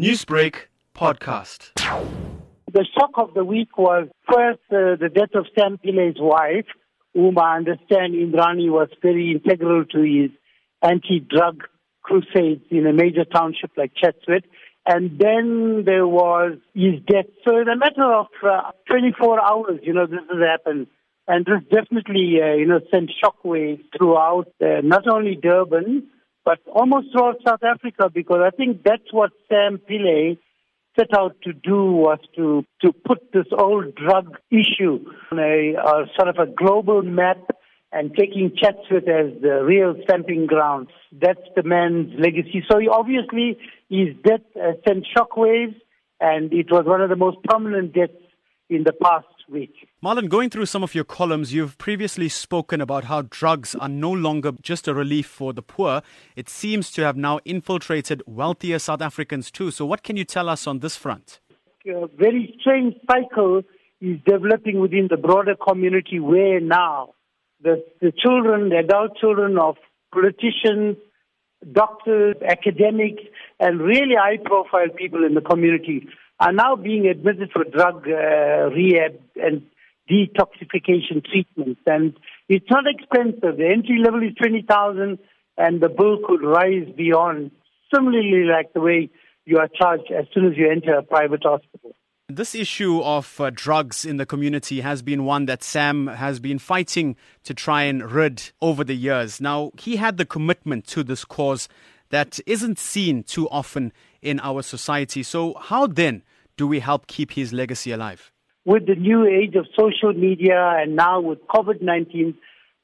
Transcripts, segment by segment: Newsbreak podcast. The shock of the week was first the death of Sam Pillay's wife, whom I understand Indrani was very integral to his anti-drug crusades in a major township like Chatsworth. And then there was his death. So in a matter of 24 hours, this has happened. And this definitely, sent shockwaves throughout not only Durban, but almost throughout South Africa, because I think that's what Sam Pillay set out to do, was to put this old drug issue on a sort of a global map and taking Chatsworth as the real stamping ground. That's the man's legacy. So obviously his death sent shockwaves, and it was one of the most prominent deaths in the past week. Marlon, going through some of your columns, you've previously spoken about how drugs are no longer just a relief for the poor. It seems to have now infiltrated wealthier South Africans too. So what can you tell us on this front? A very strange cycle is developing within the broader community where now the adult children of politicians, doctors, academics, and really high-profile people in the community are now being admitted for drug rehab and detoxification treatments. And it's not expensive. The entry level is 20,000, and the bill could rise beyond, similarly like the way you are charged as soon as you enter a private hospital. This issue of drugs in the community has been one that Sam has been fighting to try and rid over the years. Now, he had the commitment to this cause that isn't seen too often in our society. So how then do we help keep his legacy alive? With the new age of social media and now with COVID-19,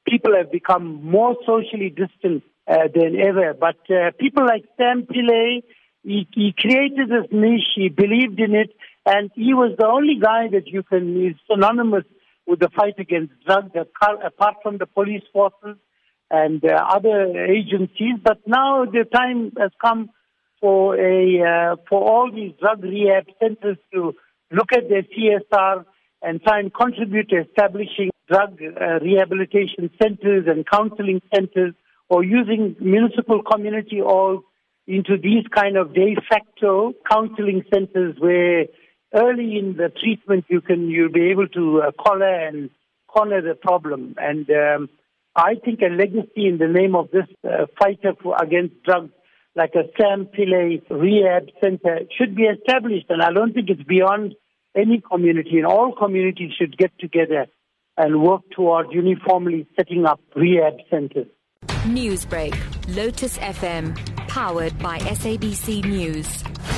people have become more socially distant than ever. But people like Sam Pillay, he created this niche, he believed in it, and he was the only guy that is synonymous with the fight against drugs, apart from the police forces and other agencies. But now the time has come for all these drug rehab centers to look at their CSR and try and contribute to establishing drug rehabilitation centers and counseling centers, or using municipal community halls into these kind of de facto counseling centers where early in the treatment, you'll be able to corner the problem. And I think a legacy in the name of this fighter against drugs, like a Sam Pillay rehab center, should be established. And I don't think it's beyond any community. And all communities should get together and work toward uniformly setting up rehab centers. Newsbreak, Lotus FM, powered by SABC News.